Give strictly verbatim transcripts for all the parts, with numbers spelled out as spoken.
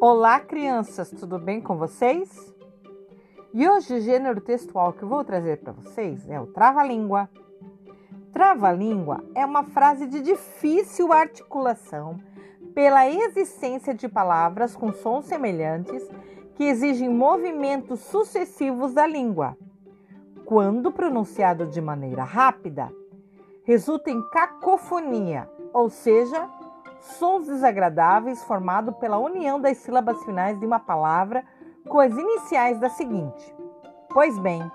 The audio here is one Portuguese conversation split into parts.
Olá, crianças, tudo bem com vocês? E hoje o gênero textual que eu vou trazer para vocês é o trava-língua. Trava-língua é uma frase de difícil articulação pela existência de palavras com sons semelhantes que exigem movimentos sucessivos da língua. Quando pronunciado de maneira rápida, resulta em cacofonia, ou seja, sons desagradáveis formados pela união das sílabas finais de uma palavra com as iniciais da seguinte. Pois bem,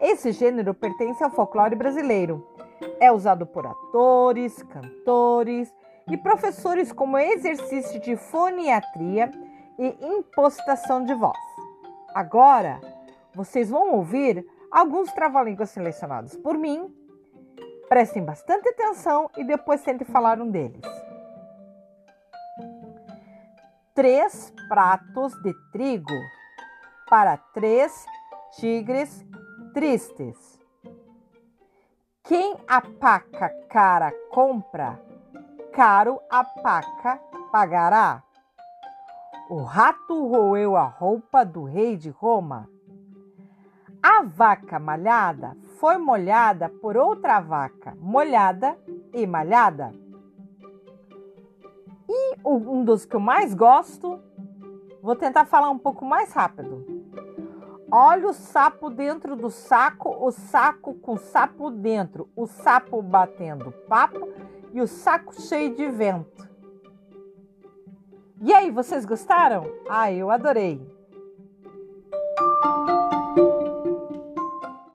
esse gênero pertence ao folclore brasileiro. É usado por atores, cantores e professores como exercício de foniatria e impostação de voz. Agora, vocês vão ouvir alguns trava-línguas selecionados por mim. Prestem bastante atenção e depois tentem falar um deles. Três pratos de trigo para três tigres tristes. Quem a paca cara compra, caro a paca pagará. O rato roeu a roupa do rei de Roma. A vaca malhada foi molhada por outra vaca molhada e malhada. E um dos que eu mais gosto, vou tentar falar um pouco mais rápido. Olha o sapo dentro do saco, o saco com o sapo dentro, o sapo batendo papo e o saco cheio de vento. E aí, vocês gostaram? Ah, eu adorei!